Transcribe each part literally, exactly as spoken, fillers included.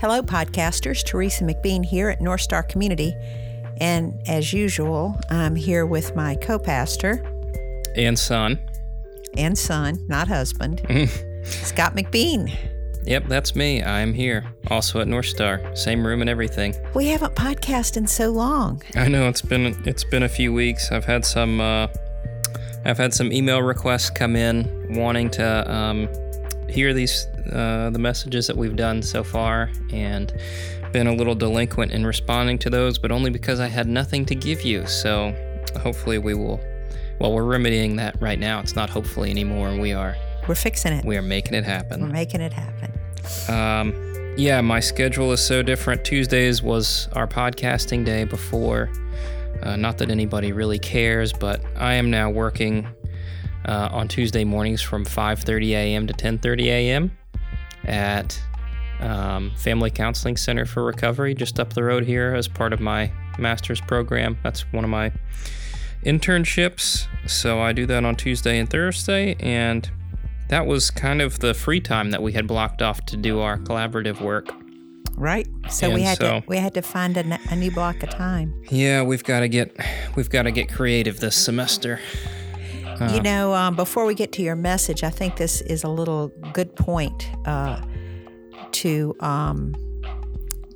Hello, podcasters. Teresa McBean here at North Star Community. And as usual, I'm here with my co-pastor. And son. And son, not husband. Scott McBean. Yep, that's me. I'm here. Also at North Star. Same room and everything. We haven't podcasted in so long. I know. It's been it's been a few weeks. I've had some, uh, I've had some email requests come in wanting to... Um, hear these uh, the messages that we've done so far, and been a little delinquent in responding to those, but only because I had nothing to give you. So hopefully we will. Well, we're remedying that right now. It's not hopefully anymore. We are. We're fixing it. We are making it happen. We're making it happen. Um, yeah, my schedule is so different. Tuesdays was our podcasting day before. Uh, not that anybody really cares, but I am now working Uh, on Tuesday mornings from five thirty a.m. to ten thirty a.m. at um, Family Counseling Center for Recovery, just up the road here, as part of my master's program. That's one of my internships. So I do that on Tuesday and Thursday, and that was kind of the free time that we had blocked off to do our collaborative work. Right. So and we had so, to we had to find a, a new block of time. Yeah, we've got to get we've got to get creative this semester. You know, um, before we get to your message, I think this is a little good point uh, to um,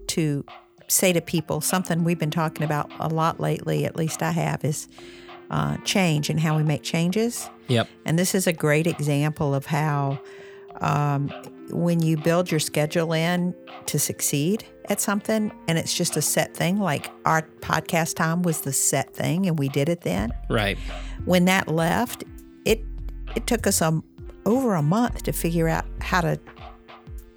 to say to people. Something we've been talking about a lot lately, at least I have, is uh, change and how we make changes. Yep. And this is a great example of how um, when you build your schedule in to succeed at something, and it's just a set thing, like our podcast time was the set thing, and we did it then. Right. When that left, it it took us a, over a month to figure out how to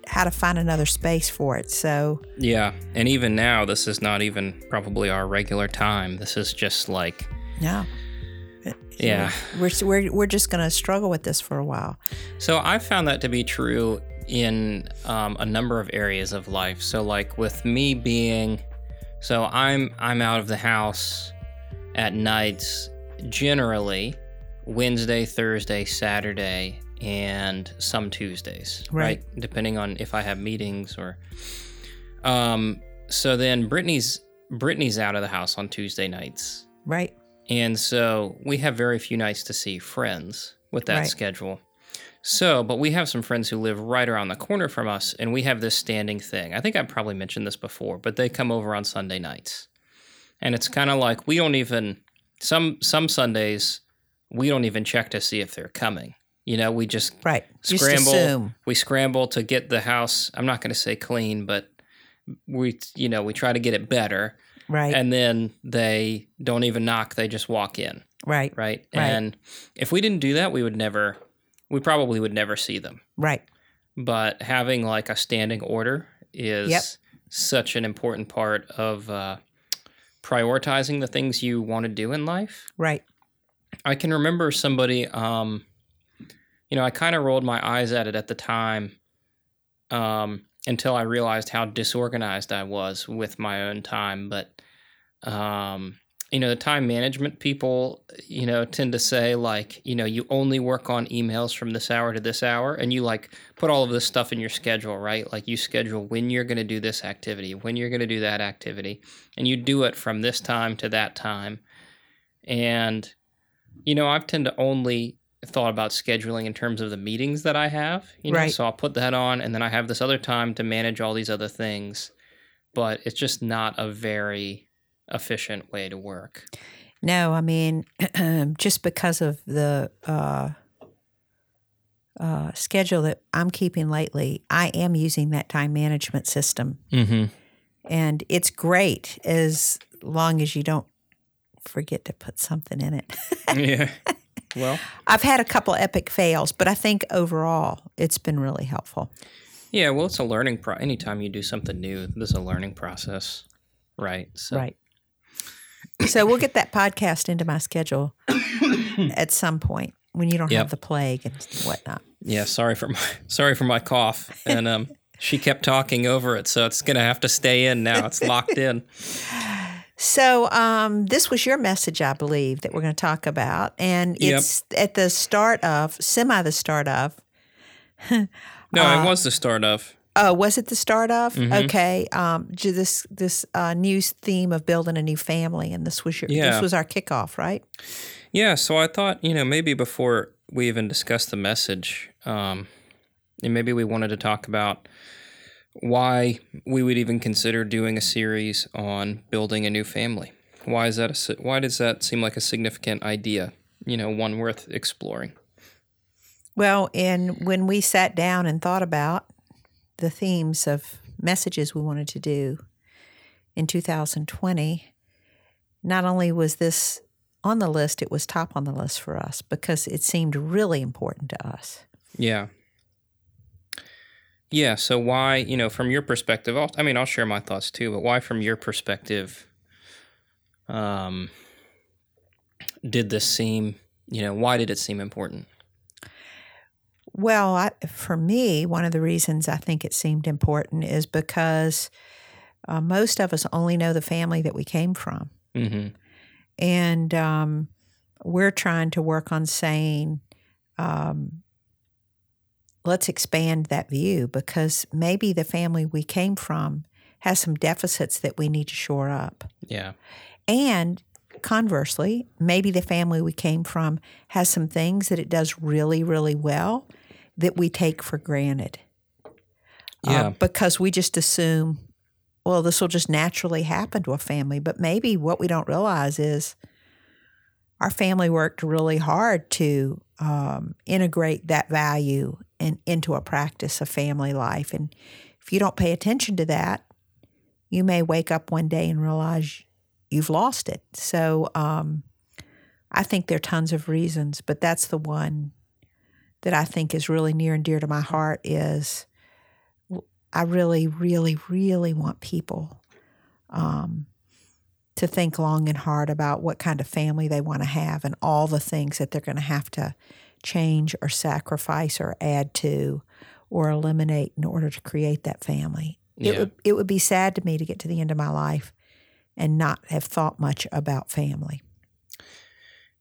how to find another space for it. So yeah, and even now, this is not even probably our regular time. This is just like no, yeah, we're we're we're just gonna struggle with this for a while. So I found that to be true in um, a number of areas of life. So like with me being, so I'm I'm out of the house at nights. Generally, Wednesday, Thursday, Saturday, and some Tuesdays, right? right? Depending on if I have meetings or. Um. So then Brittany's Brittany's out of the house on Tuesday nights, right? And so we have very few nights to see friends with that right. schedule. So, but we have some friends who live right around the corner from us, and we have this standing thing. I think I probably mentioned this before, but they come over on Sunday nights, and it's kind of like we don't even. Some some Sundays, we don't even check to see if they're coming. You know, we just right. scramble. Just we scramble to get the house. I'm not going to say clean, but we, you know, we try to get it better. Right. And then they don't even knock. They just walk in. Right. Right. And right. if we didn't do that, we would never. We probably would never see them. Right. But having like a standing order is yep. such an important part of. Uh, prioritizing the things you want to do in life. Right. I can remember somebody, um, you know, I kind of rolled my eyes at it at the time um, until I realized how disorganized I was with my own time. But, um, you know, the time management people, you know, tend to say like, you know, you only work on emails from this hour to this hour, and you like put all of this stuff in your schedule, right? Like you schedule when you're going to do this activity, when you're going to do that activity, and you do it from this time to that time. And, you know, I've tend to only thought about scheduling in terms of the meetings that I have, you know, right. so I'll put that on, and then I have this other time to manage all these other things, but it's just not a very... efficient way to work. No, I mean, just because of the uh, uh, schedule that I'm keeping lately, I am using that time management system. Mm-hmm. And it's great as long as you don't forget to put something in it. yeah. Well, I've had a couple epic fails, but I think overall it's been really helpful. Yeah. Well, it's a learning pro. Anytime you do something new, there's a learning process. Right. So. Right. So we'll get that podcast into my schedule at some point when you don't yep. have the plague and whatnot. Yeah, sorry for my sorry for my cough. And um, she kept talking over it, so it's gonna have to stay in now. It's locked in. So um, this was your message, I believe, that we're gonna talk about, and it's yep. at the start of semi the start of. no, uh, it was the start of. Oh, was it the start of? Mm-hmm. Okay. Um, this this uh, new theme of building a new family, and this was your yeah. this was our kickoff, right? Yeah. So I thought, you know, maybe before we even discussed the message, um, and maybe we wanted to talk about why we would even consider doing a series on building a new family. Why is that? A, why does that seem like a significant idea? You know, one worth exploring. Well, and when we sat down and thought about the themes of messages we wanted to do in two thousand twenty, not only was this on the list, it was top on the list for us because it seemed really important to us. Yeah. Yeah, so why, you know, from your perspective, I'll, I mean, I'll share my thoughts too, but why from your perspective um, did this seem, you know, why did it seem important? Well, I, for me, one of the reasons I think it seemed important is because uh, most of us only know the family that we came from. Mm-hmm. And um, we're trying to work on saying, um, let's expand that view because maybe the family we came from has some deficits that we need to shore up. Yeah. And conversely, maybe the family we came from has some things that it does really, really well that we take for granted. Yeah. Uh, because we just assume, well, this will just naturally happen to a family. But maybe what we don't realize is our family worked really hard to um, integrate that value in, into a practice of family life. And if you don't pay attention to that, you may wake up one day and realize you've lost it. So um, I think there are tons of reasons, but that's the one that I think is really near and dear to my heart is I really, really, really want people um, to think long and hard about what kind of family they want to have and all the things that they're going to have to change or sacrifice or add to or eliminate in order to create that family. Yeah. It would, it would be sad to me to get to the end of my life and not have thought much about family.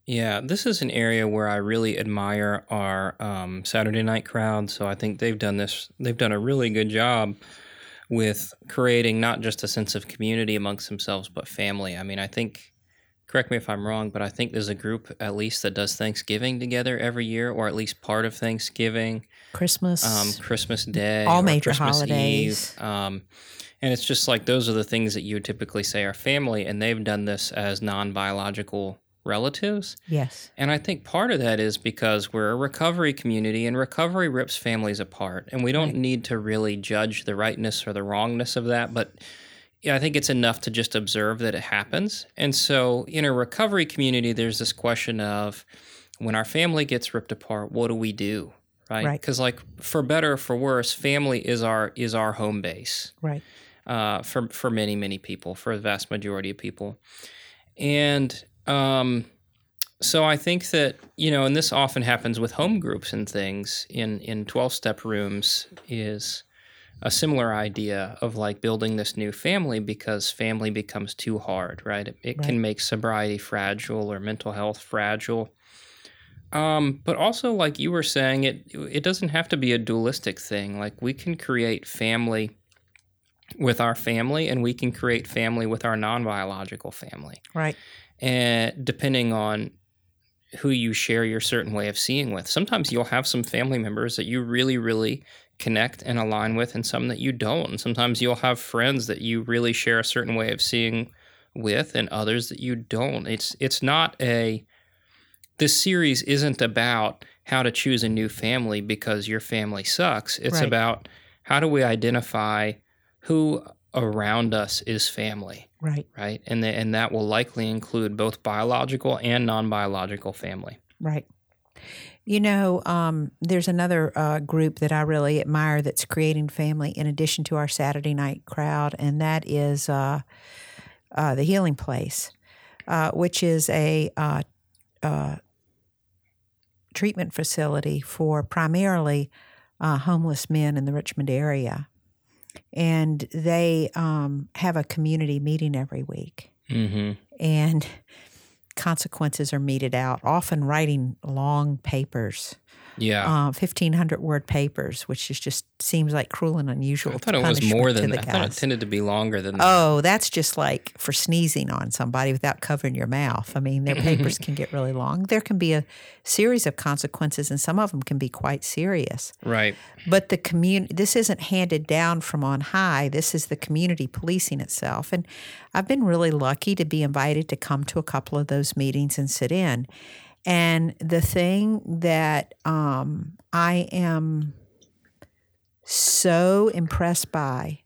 Yeah, this is an area where I really admire our um, Saturday night crowd. So I think they've done this. They've done a really good job with creating not just a sense of community amongst themselves, but family. I mean, I think, correct me if I'm wrong, but I think there's a group at least that does Thanksgiving together every year, or at least part of Thanksgiving, Christmas, um, Christmas Day, all major Christmas holidays. Eve. Um, And it's just like those are the things that you would typically say are family, and they've done this as non-biological relatives. Yes. And I think part of that is because we're a recovery community, and recovery rips families apart. And we don't right. need to really judge the rightness or the wrongness of that, but I think it's enough to just observe that it happens. And so in a recovery community, there's this question of when our family gets ripped apart, what do we do? Right? Because right. like for better or for worse, family is our is our home base. Right. Uh, for for many, many people, for the vast majority of people. And um, so I think that, you know, and this often happens with home groups and things in, in twelve-step rooms is a similar idea of like building this new family because family becomes too hard, right? It, it right. can make sobriety fragile or mental health fragile. Um, but also, like you were saying, it it doesn't have to be a dualistic thing. Like we can create family with our family, and we can create family with our non-biological family. Right. And depending on who you share your certain way of seeing with. Sometimes you'll have some family members that you really, really connect and align with, and some that you don't. And sometimes you'll have friends that you really share a certain way of seeing with, and others that you don't. It's it's not a... This series isn't about how to choose a new family because your family sucks. It's right. about how do we identify who around us is family, right? Right, and the, and that will likely include both biological and non-biological family, right? You know, um, there's another uh, group that I really admire that's creating family in addition to our Saturday night crowd, and that is uh, uh, the Healing Place, uh, which is a uh, uh, treatment facility for primarily uh, homeless men in the Richmond area. And they um, have a community meeting every week. Mm-hmm. And consequences are meted out, often writing long papers yeah, uh, fifteen hundred word papers, which is just seems like cruel and unusual. I thought it was more than that. I thought it tended to be longer than that. Oh, that's just like for sneezing on somebody without covering your mouth. I mean, their papers can get really long. There can be a series of consequences, and some of them can be quite serious. Right. But the community, this isn't handed down from on high. This is the community policing itself. And I've been really lucky to be invited to come to a couple of those meetings and sit in. And the thing that um, I am so impressed by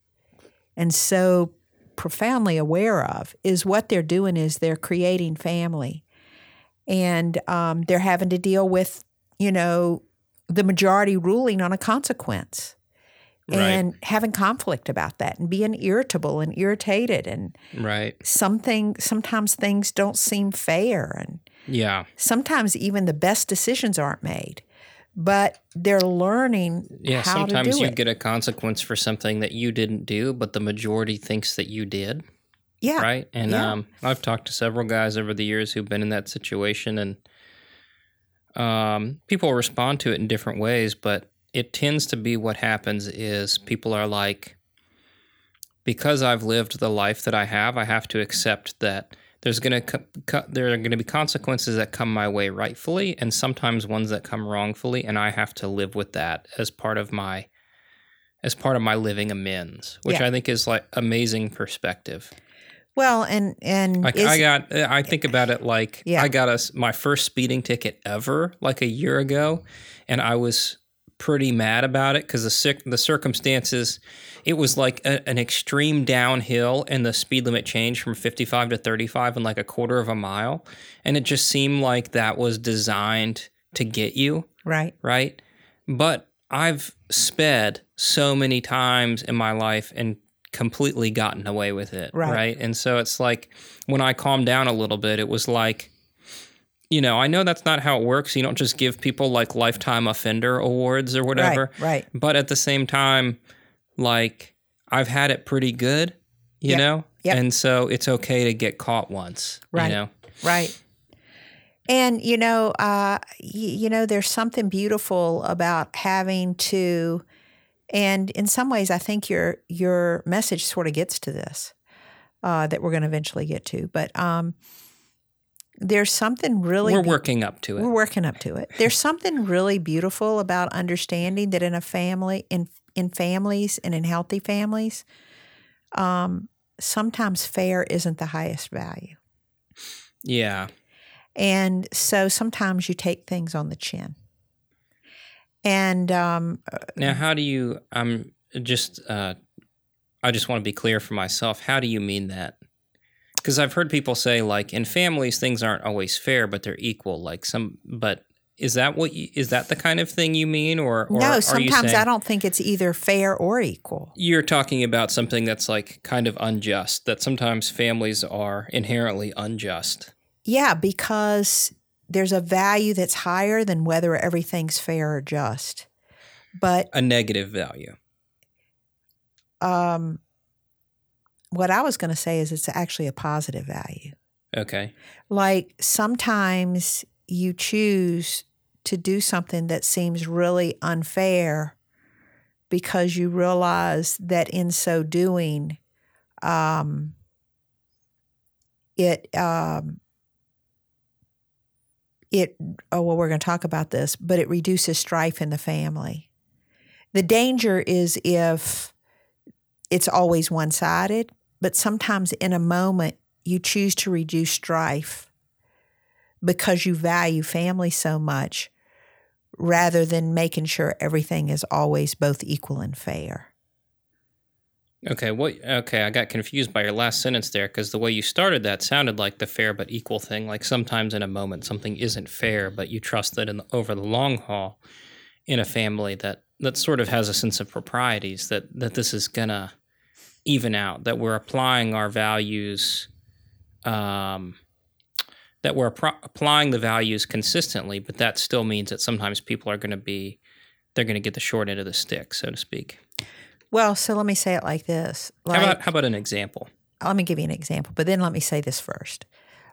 and so profoundly aware of is what they're doing is they're creating family. And um, they're having to deal with, you know, the majority ruling on a consequence. Right. And having conflict about that and being irritable and irritated and right. something sometimes things don't seem fair and yeah. sometimes even the best decisions aren't made. But they're learning yeah, how to do it. Yeah, sometimes you get a consequence for something that you didn't do, but the majority thinks that you did. Yeah. Right? And yeah. Um, I've talked to several guys over the years who've been in that situation, and um, people respond to it in different ways, but it tends to be what happens is people are like, because I've lived the life that I have, I have to accept that there's going to co- there are going to be consequences that come my way rightfully and sometimes ones that come wrongfully, and I have to live with that as part of my as part of my living amends, which yeah. I think is like amazing perspective. Well, and and like is, I got I think about it like yeah. I got a, my first speeding ticket ever like a year ago, and I was pretty mad about it because the the circumstances, it was like a, an extreme downhill and the speed limit changed from fifty-five to thirty-five in like a quarter of a mile. And it just seemed like that was designed to get you. Right. Right. But I've sped so many times in my life and completely gotten away with it. Right. Right. And so it's like when I calmed down a little bit, it was like, you know, I know that's not how it works. You don't just give people like lifetime offender awards or whatever. Right, right. But at the same time, like I've had it pretty good, you yep, know? Yep. And so it's okay to get caught once, right, you know? Right. And, you know, uh, y- you know, there's something beautiful about having to, and in some ways I think your your message sort of gets to this uh, that we're going to eventually get to. But um There's something really... We're working up to it. We're working up to it. There's something really beautiful about understanding that in a family, in in families and in healthy families, um, sometimes fair isn't the highest value. Yeah. And so sometimes you take things on the chin. And... Um, now, how do you... I'm just... Uh, I just want to be clear for myself. How do you mean that? Because I've heard people say, like, in families, things aren't always fair, but they're equal. Like some, but is that what you, is that the kind of thing you mean, or, or no? Sometimes are you saying, I don't think it's either fair or equal. You're talking about something that's like kind of unjust. That sometimes families are inherently unjust. Yeah, because there's a value that's higher than whether everything's fair or just, but a negative value. Um. What I was going to say is it's actually a positive value. Okay. Like sometimes you choose to do something that seems really unfair because you realize that in so doing, um, it, um, it, oh, well, we're going to talk about this, but it reduces strife in the family. The danger is if it's always one-sided. But sometimes in a moment, you choose to reduce strife because you value family so much rather than making sure everything is always both equal and fair. Okay, what? Okay, I got confused by your last sentence there because the way you started that sounded like the fair but equal thing. Like sometimes in a moment, something isn't fair, but you trust that in the, over the long haul in a family that, that sort of has a sense of proprieties, that, that this is going to even out, that we're applying our values, um, that we're pro- applying the values consistently, but that still means that sometimes people are going to be, they're going to get the short end of the stick, so to speak. Well, so let me say it like this. Like, how about, how about an example? Let me give you an example, but then let me say this first.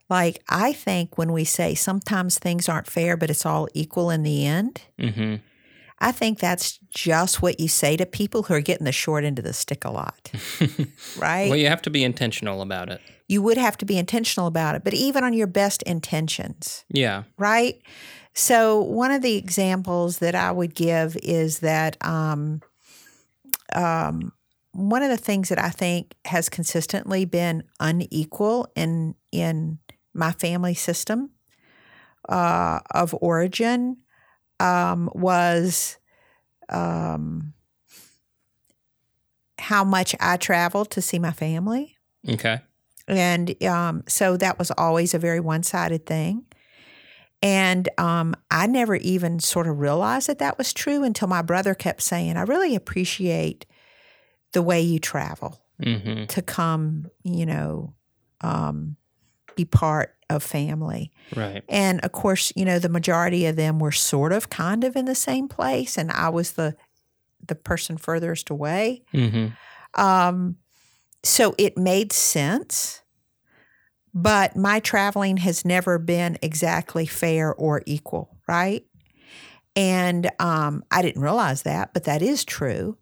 Like, I think when we say sometimes things aren't fair, but it's all equal in the end, mm-hmm. I think that's just what you say to people who are getting the short end of the stick a lot, right? Well, you have to be intentional about it. You would have to be intentional about it, but even on your best intentions. Yeah. Right? So one of the examples that I would give is that um, um, one of the things that I think has consistently been unequal in in my family system uh, of origin um, was um, how much I traveled to see my family. Okay. And um, so that was always a very one-sided thing. And um, I never even sort of realized that that was true until my brother kept saying, I really appreciate the way you travel mm-hmm. to come, you know, um, be part of family. Right. And, of course, you know, the majority of them were sort of kind of in the same place, and I was the the person furthest away. Mm-hmm. Um, so it made sense. But my traveling has never been exactly fair or equal, right? And um, I didn't realize that, but that is true.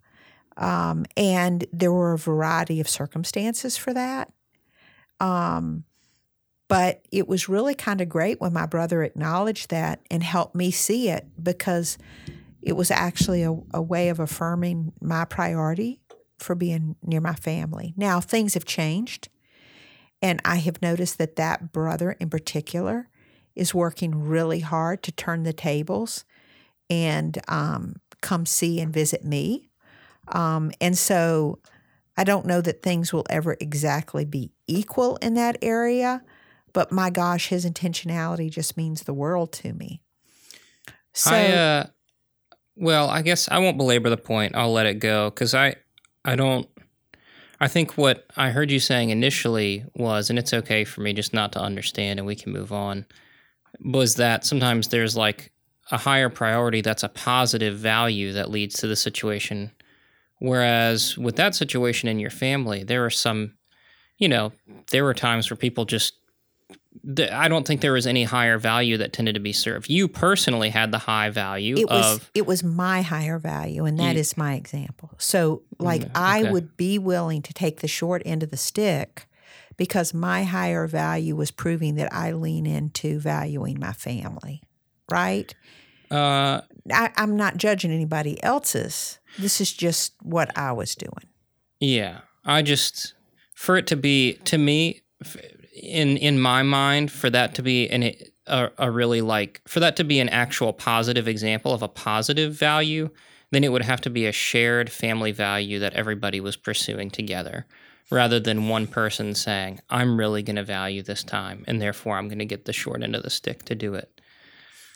Um, and there were a variety of circumstances for that. Um, but it was really kind of great when my brother acknowledged that and helped me see it, because it was actually a, a way of affirming my priority for being near my family. Now, things have changed. And I have noticed that that brother in particular is working really hard to turn the tables and um, come see and visit me. Um, and so I don't know that things will ever exactly be equal in that area, but my gosh, his intentionality just means the world to me. So, I, uh, well, I guess I won't belabor the point. I'll let it go because I, I don't. I think what I heard you saying initially was, and it's okay for me just not to understand and we can move on, was that sometimes there's like a higher priority that's a positive value that leads to the situation. Whereas with that situation in your family, there are some, you know, there were times where people just, I don't think there was any higher value that tended to be served. You personally had the high value it was, of... It was my higher value, and that you, is my example. So, like, okay. I would be willing to take the short end of the stick because my higher value was proving that I lean into valuing my family, right? Uh, I, I'm not judging anybody else's. This is just what I was doing. Yeah. I just... For it to be, to me... F- In in my mind, for that to be an, a, a really like, for that to be an actual positive example of a positive value, then it would have to be a shared family value that everybody was pursuing together, rather than one person saying, I'm really going to value this time, and therefore I'm going to get the short end of the stick to do it.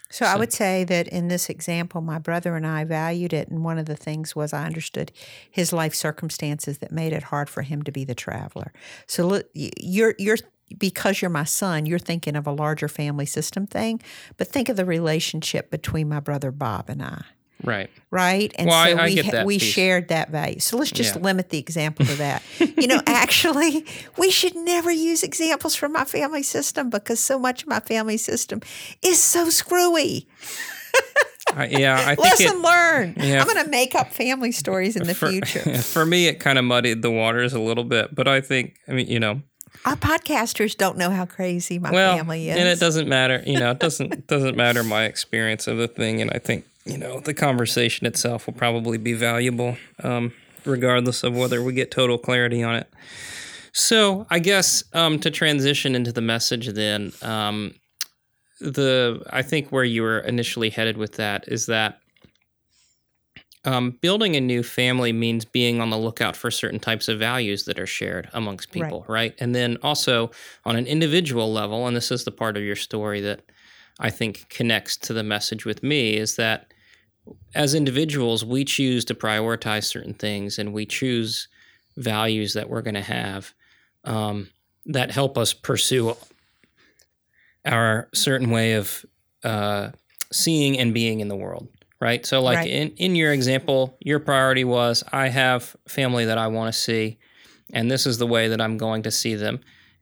So, so I would say that in this example, my brother and I valued it, and one of the things was I understood his life circumstances that made it hard for him to be the traveler. So look, you're you're... because you're my son, you're thinking of a larger family system thing, but think of the relationship between my brother Bob and I. Right. Right? And well, so I, I we, get that we shared that value. So let's just yeah. limit the example to that. You know, actually, we should never use examples from my family system because so much of my family system is so screwy. Uh, yeah, I think lesson it, learned. Yeah. I'm going to make up family stories in the for, future. For me, it kind of muddied the waters a little bit, but I think, I mean, you know, our podcasters don't know how crazy my well, family is. And it doesn't matter, you know, it doesn't doesn't matter my experience of the thing. And I think, you know, the conversation itself will probably be valuable, um, regardless of whether we get total clarity on it. So I guess um, to transition into the message then, um, the I think where you were initially headed with that is that um, building a new family means being on the lookout for certain types of values that are shared amongst people, right. right? And then also on an individual level, and this is the part of your story that I think connects to the message with me, is that as individuals, we choose to prioritize certain things and we choose values that we're going to have um, that help us pursue our certain way of uh, seeing and being in the world. Right. So like right. in, in your example, your priority was I have family that I want to see, and this is the way that I'm going to see them.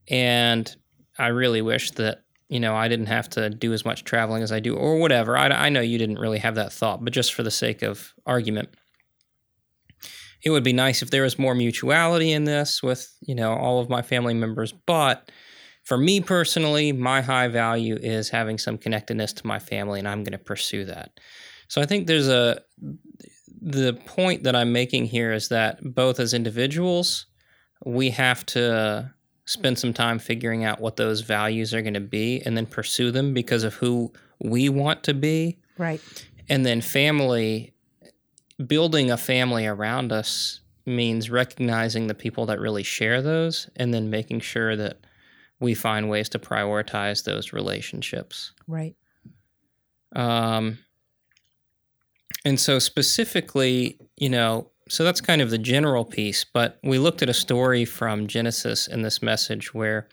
And I really wish that, you know, I didn't have to do as much traveling as I do or whatever. I, I know you didn't really have that thought, but just for the sake of argument, it would be nice if there was more mutuality in this with, you know, all of my family members. But for me personally, my high value is having some connectedness to my family, and I'm going to pursue that. So I think there's a, the point that I'm making here is that both as individuals, we have to spend some time figuring out what those values are going to be and then pursue them because of who we want to be. Right. And then family, building a family around us means recognizing the people that really share those and then making sure that we find ways to prioritize those relationships. Right. Um, and so specifically, you know, so that's kind of the general piece, but we looked at a story from Genesis in this message where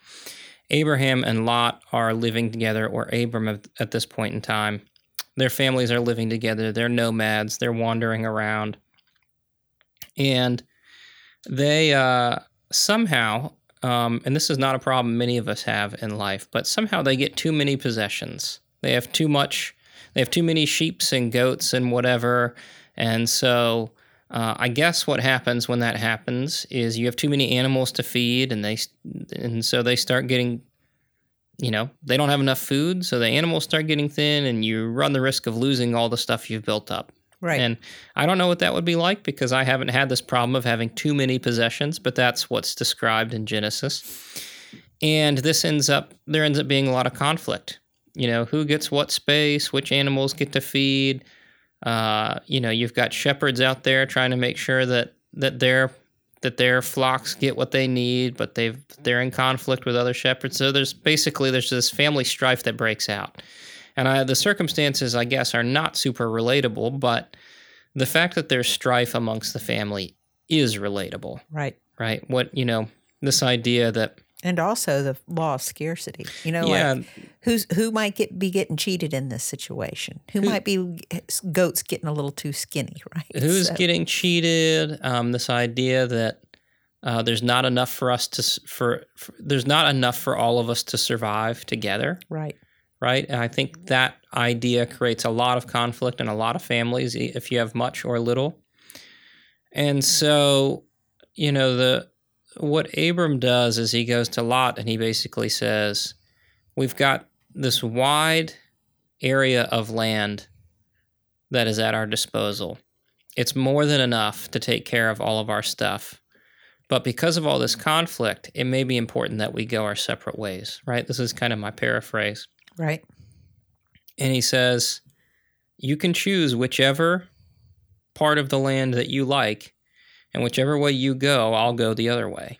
Abraham and Lot are living together, or Abram at this point in time. Their families are living together. They're nomads. They're wandering around. And they uh, somehow, um, and this is not a problem many of us have in life, but somehow they get too many possessions. They have too much. They have too many sheeps and goats and whatever. And so Uh, I guess what happens when that happens is you have too many animals to feed, and they, and so they start getting, you know, they don't have enough food, so the animals start getting thin, and you run the risk of losing all the stuff you've built up. Right. And I don't know what that would be like because I haven't had this problem of having too many possessions, but that's what's described in Genesis. And this ends up, there ends up being a lot of conflict. You know, who gets what space, which animals get to feed. Uh, you know, you've got shepherds out there trying to make sure that, that their that their flocks get what they need, but they've they're in conflict with other shepherds. So there's basically there's this family strife that breaks out, and I, the circumstances, I guess, are not super relatable, but the fact that there's strife amongst the family is relatable, right? Right. What you know, this idea that. And also the law of scarcity, you know, yeah. like who's who might get be getting cheated in this situation? Who, who might be goats getting a little too skinny, right? Who's so. getting cheated? Um, this idea that uh, there's not enough for us to for, for there's not enough for all of us to survive together, right? Right, and I think that idea creates a lot of conflict in a lot of families if you have much or little, and so you know the. What Abram does is he goes to Lot and he basically says, we've got this wide area of land that is at our disposal. It's more than enough to take care of all of our stuff. But because of all this conflict, it may be important that we go our separate ways, right? This is kind of my paraphrase. Right. And he says, you can choose whichever part of the land that you like. And whichever way you go, I'll go the other way.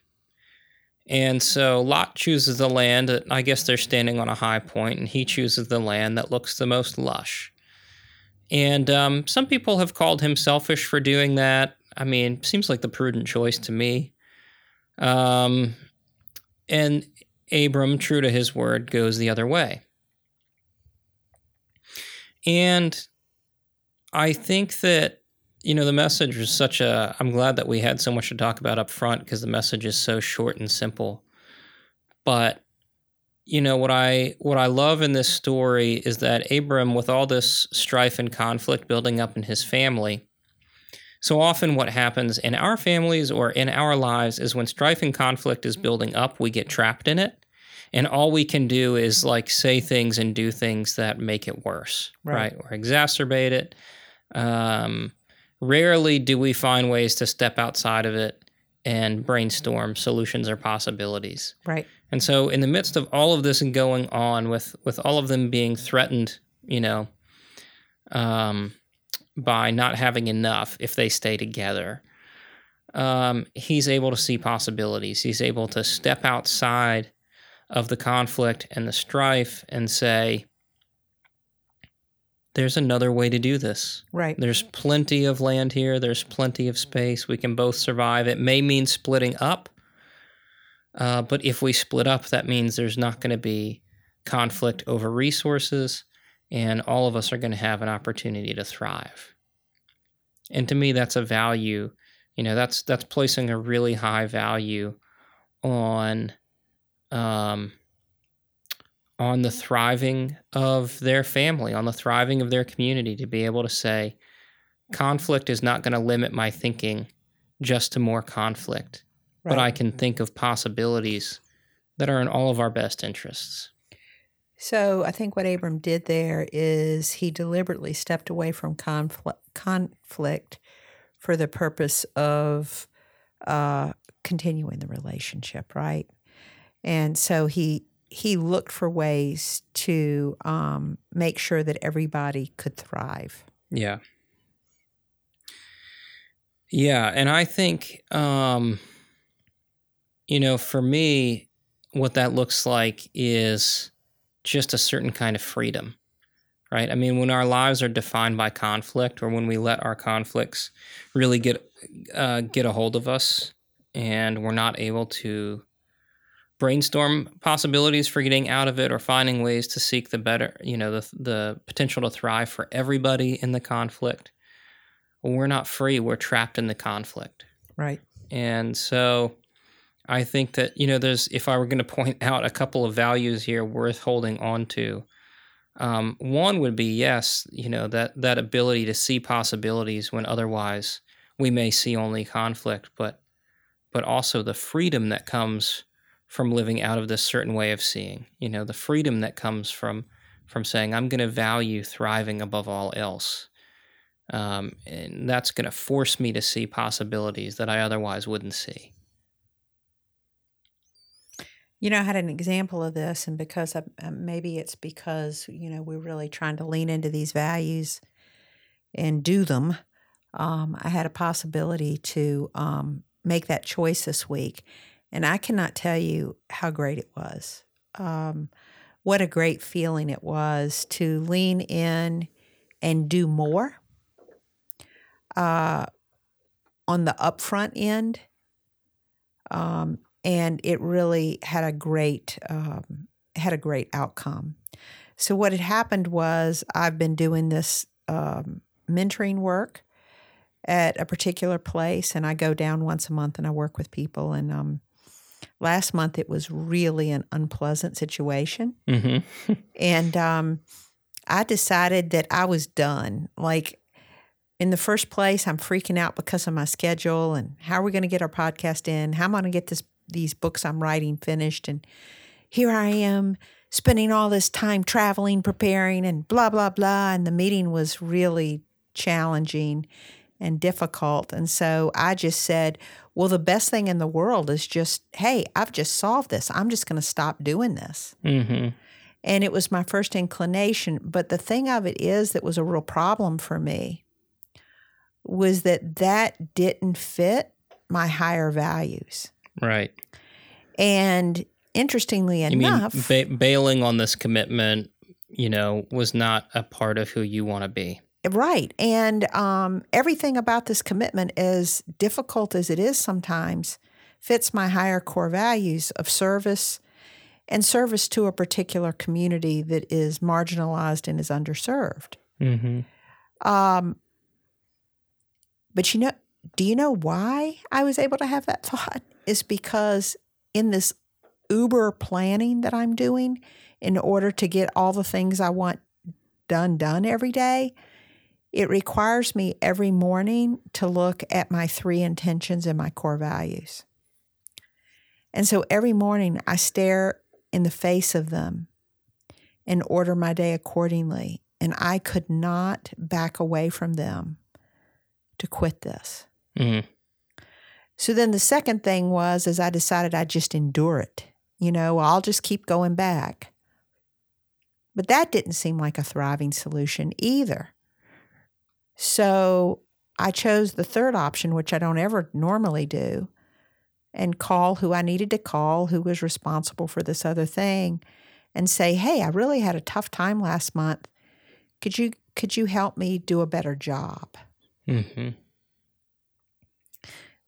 And so Lot chooses the land that I guess they're standing on a high point, and he chooses the land that looks the most lush. And um, some people have called him selfish for doing that. I mean, seems like the prudent choice to me. Um, and Abram, true to his word, goes the other way. And I think that you know, the message was such a, I'm glad that we had so much to talk about up front because the message is so short and simple. But, you know, what I what I love in this story is that Abram, with all this strife and conflict building up in his family, so often what happens in our families or in our lives is when strife and conflict is building up, we get trapped in it. And all we can do is like say things and do things that make it worse, right? right? Or exacerbate it. Um Rarely do we find ways to step outside of it and brainstorm solutions or possibilities. Right. And so in the midst of all of this going on, with, with all of them being threatened, you know, um, by not having enough if they stay together, um, he's able to see possibilities. He's able to step outside of the conflict and the strife and say, there's another way to do this. Right. There's plenty of land here. There's plenty of space. We can both survive. It may mean splitting up, uh, but if we split up, that means there's not going to be conflict over resources, and all of us are going to have an opportunity to thrive. And to me, that's a value. You know, that's that's placing a really high value on um, on the thriving of their family, on the thriving of their community, to be able to say, conflict is not going to limit my thinking just to more conflict, right. but I can think of possibilities that are in all of our best interests. So I think what Abram did there is he deliberately stepped away from conflict, conflict for the purpose of uh, continuing the relationship, right? And so he he looked for ways to um, make sure that everybody could thrive. Yeah. Yeah, and I think, um, you know, for me, what that looks like is just a certain kind of freedom, right? I mean, when our lives are defined by conflict, or when we let our conflicts really get uh, get a hold of us, and we're not able to brainstorm possibilities for getting out of it or finding ways to seek the better, you know, the the potential to thrive for everybody in the conflict, we're not free. We're trapped in the conflict. Right. And so I think that, you know, there's, if I were going to point out a couple of values here worth holding on to, um, one would be, yes, you know, that, that ability to see possibilities when otherwise we may see only conflict, but, but also the freedom that comes from living out of this certain way of seeing, you know, the freedom that comes from, from saying, I'm going to value thriving above all else. Um, and that's going to force me to see possibilities that I otherwise wouldn't see. You know, I had an example of this, and because I, maybe it's because, you know, we're really trying to lean into these values and do them. Um, I had a possibility to um, make that choice this week, and I cannot tell you how great it was. Um, what a great feeling it was to lean in and do more uh, on the upfront end. Um, And it really had a great um, had a great outcome. So what had happened was I've been doing this um, mentoring work at a particular place, and I go down once a month and I work with people. And um, last month it was really an unpleasant situation, mm-hmm. and um, I decided that I was done. Like, in the first place, I'm freaking out because of my schedule and how are we going to get our podcast in? How am I going to get this? These books I'm writing finished, and here I am spending all this time traveling, preparing, and blah, blah, blah. And the meeting was really challenging and difficult. And so I just said, well, the best thing in the world is just, hey, I've just solved this. I'm just going to stop doing this. Mm-hmm. And it was my first inclination. But the thing of it is that was a real problem for me was that that didn't fit my higher values. Right. And interestingly enough, you mean ba- bailing on this commitment, you know, was not a part of who you want to be. Right. And um, everything about this commitment, as difficult as it is sometimes, fits my higher core values of service and service to a particular community that is marginalized and is underserved. Mm-hmm. Um, but you know, do you know why I was able to have that thought? Is because in this uber planning that I'm doing in order to get all the things I want done, done every day, it requires me every morning to look at my three intentions and my core values. And so every morning I stare in the face of them and order my day accordingly. And I could not back away from them to quit this. Mm-hmm. So then the second thing was, is I decided I'd just endure it. You know, I'll just keep going back. But that didn't seem like a thriving solution either. So I chose the third option, which I don't ever normally do, and call who I needed to call, who was responsible for this other thing, and say, hey, I really had a tough time last month. Could you, could you help me do a better job? Mm-hmm.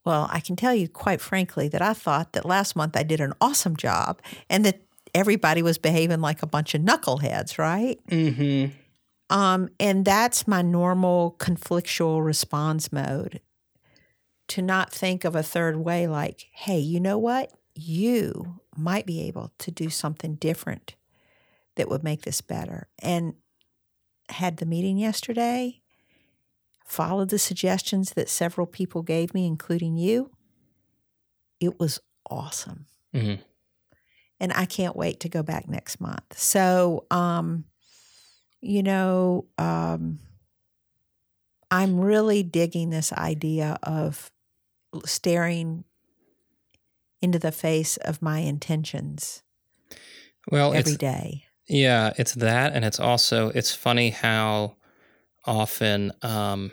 Well, I can tell you quite frankly that I thought that last month I did an awesome job and that everybody was behaving like a bunch of knuckleheads, right? Mm-hmm. Um, and that's my normal conflictual response mode, to not think of a third way like, hey, you know what? You might be able to do something different that would make this better. And had the meeting yesterday, followed the suggestions that several people gave me, including you. It was awesome. Mm-hmm. And I can't wait to go back next month. So, um, you know, um, I'm really digging this idea of staring into the face of my intentions well, every it's, day. Yeah, it's that, and it's also, it's funny how often, um,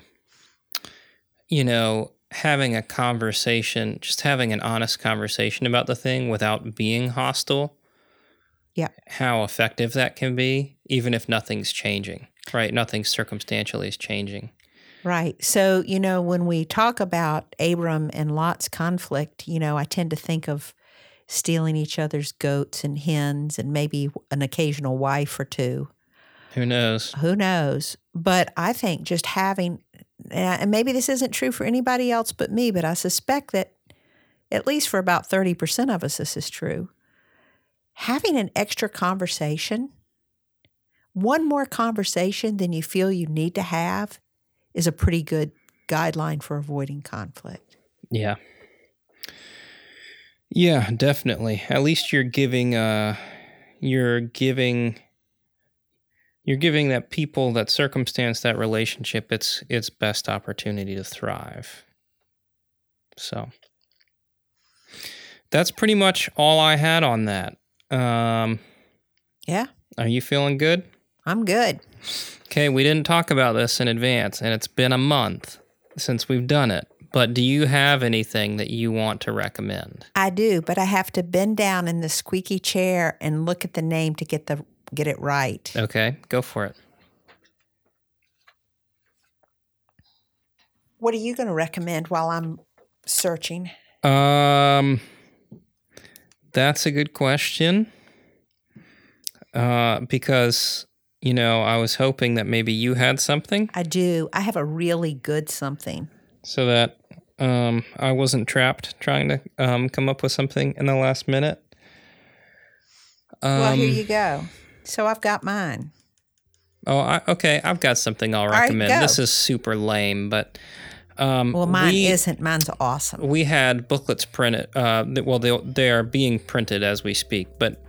you know, having a conversation, just having an honest conversation about the thing without being hostile, yeah, how effective that can be, even if nothing's changing, right? Nothing circumstantially is changing. Right. So, you know, when we talk about Abram and Lot's conflict, you know, I tend to think of stealing each other's goats and hens and maybe an occasional wife or two. Who knows? Who knows? But I think just having, and maybe this isn't true for anybody else but me, but I suspect that at least for about thirty percent of us, this is true. Having an extra conversation, one more conversation than you feel you need to have, is a pretty good guideline for avoiding conflict. Yeah. Yeah, definitely. At least you're giving, uh, you're giving... You're giving that people, that circumstance, that relationship, its its best opportunity to thrive. So that's pretty much all I had on that. Um, yeah. Are you feeling good? I'm good. Okay, we didn't talk about this in advance, and it's been a month since we've done it. But do you have anything that you want to recommend? I do, but I have to bend down in the squeaky chair and look at the name to get the... get it right. Okay, go for it. What are you going to recommend while I'm searching? Um, that's a good question. Uh, because, you know, I was hoping that maybe you had something. I do. I have a really good something. So that um, I wasn't trapped trying to um, come up with something in the last minute. Um, well, here you go. So I've got mine. Oh, I, okay. I've got something I'll recommend. All right, this is super lame, but... Um, well, mine we, isn't. Mine's awesome. We had booklets printed. Uh, well, they, they are being printed as we speak, but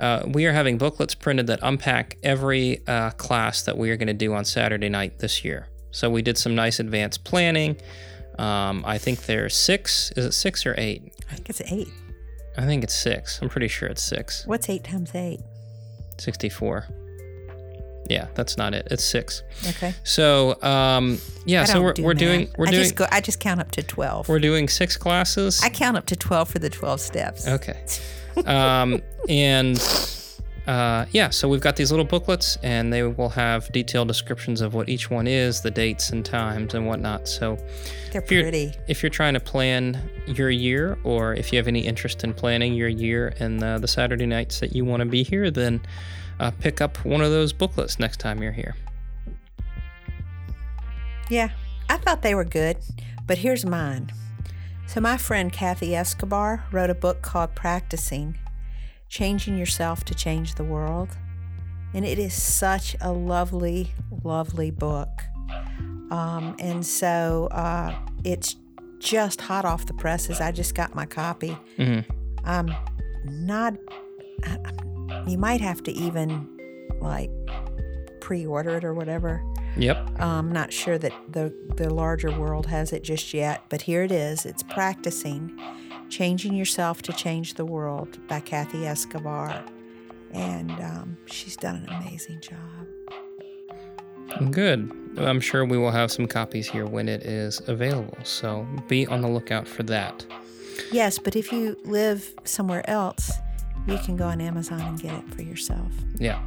uh, we are having booklets printed that unpack every uh, class that we are going to do on Saturday night this year. So we did some nice advanced planning. Um, I think there's six. Is it six or eight? I think it's eight. I think it's six. I'm pretty sure it's six. What's eight times eight? sixty-four. Yeah, that's not it. It's six. Okay. So, um, yeah, so we're, do we're doing, we're I doing, just go, I just count up to twelve. We're doing six classes. I count up to twelve for the twelve steps. Okay. um, and, uh, yeah, so we've got these little booklets and they will have detailed descriptions of what each one is, the dates and times and whatnot. So they're if pretty. You're, if you're trying to plan your year, or if you have any interest in planning your year and uh, the Saturday nights that you want to be here, then Uh, pick up one of those booklets next time you're here. Yeah, I thought they were good, but here's mine. So my friend Kathy Escobar wrote a book called Practicing, Changing Yourself to Change the World. And it is such a lovely, lovely book. Um, and so uh, it's just hot off the presses. I just got my copy. Mm-hmm. I'm not... I, I'm You might have to even, like, pre-order it or whatever. Yep. I'm not sure that the, the larger world has it just yet, but here it is. It's Practicing, Changing Yourself to Change the World by Kathy Escobar. And um, she's done an amazing job. Good. I'm sure we will have some copies here when it is available, so be on the lookout for that. Yes, but if you live somewhere else... you can go on Amazon and get it for yourself. Yeah.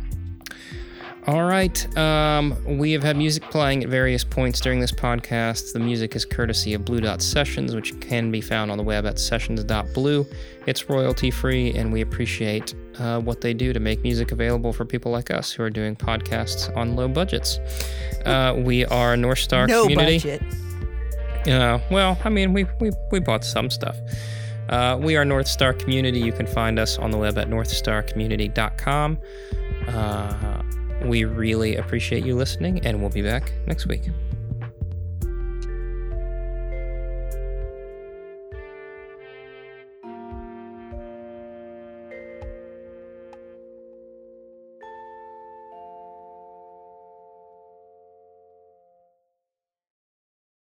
All right. Um, we have had music playing at various points during this podcast. The music is courtesy of Blue Dot Sessions, which can be found on the web at sessions dot blue. It's royalty-free, and we appreciate uh, what they do to make music available for people like us who are doing podcasts on low budgets. Uh, we are North Star no Community. No budget. Uh, well, I mean, we, we, we bought some stuff. Uh, we are North Star Community. You can find us on the web at north star community dot com. Uh, Uh, we really appreciate you listening, and we'll be back next week.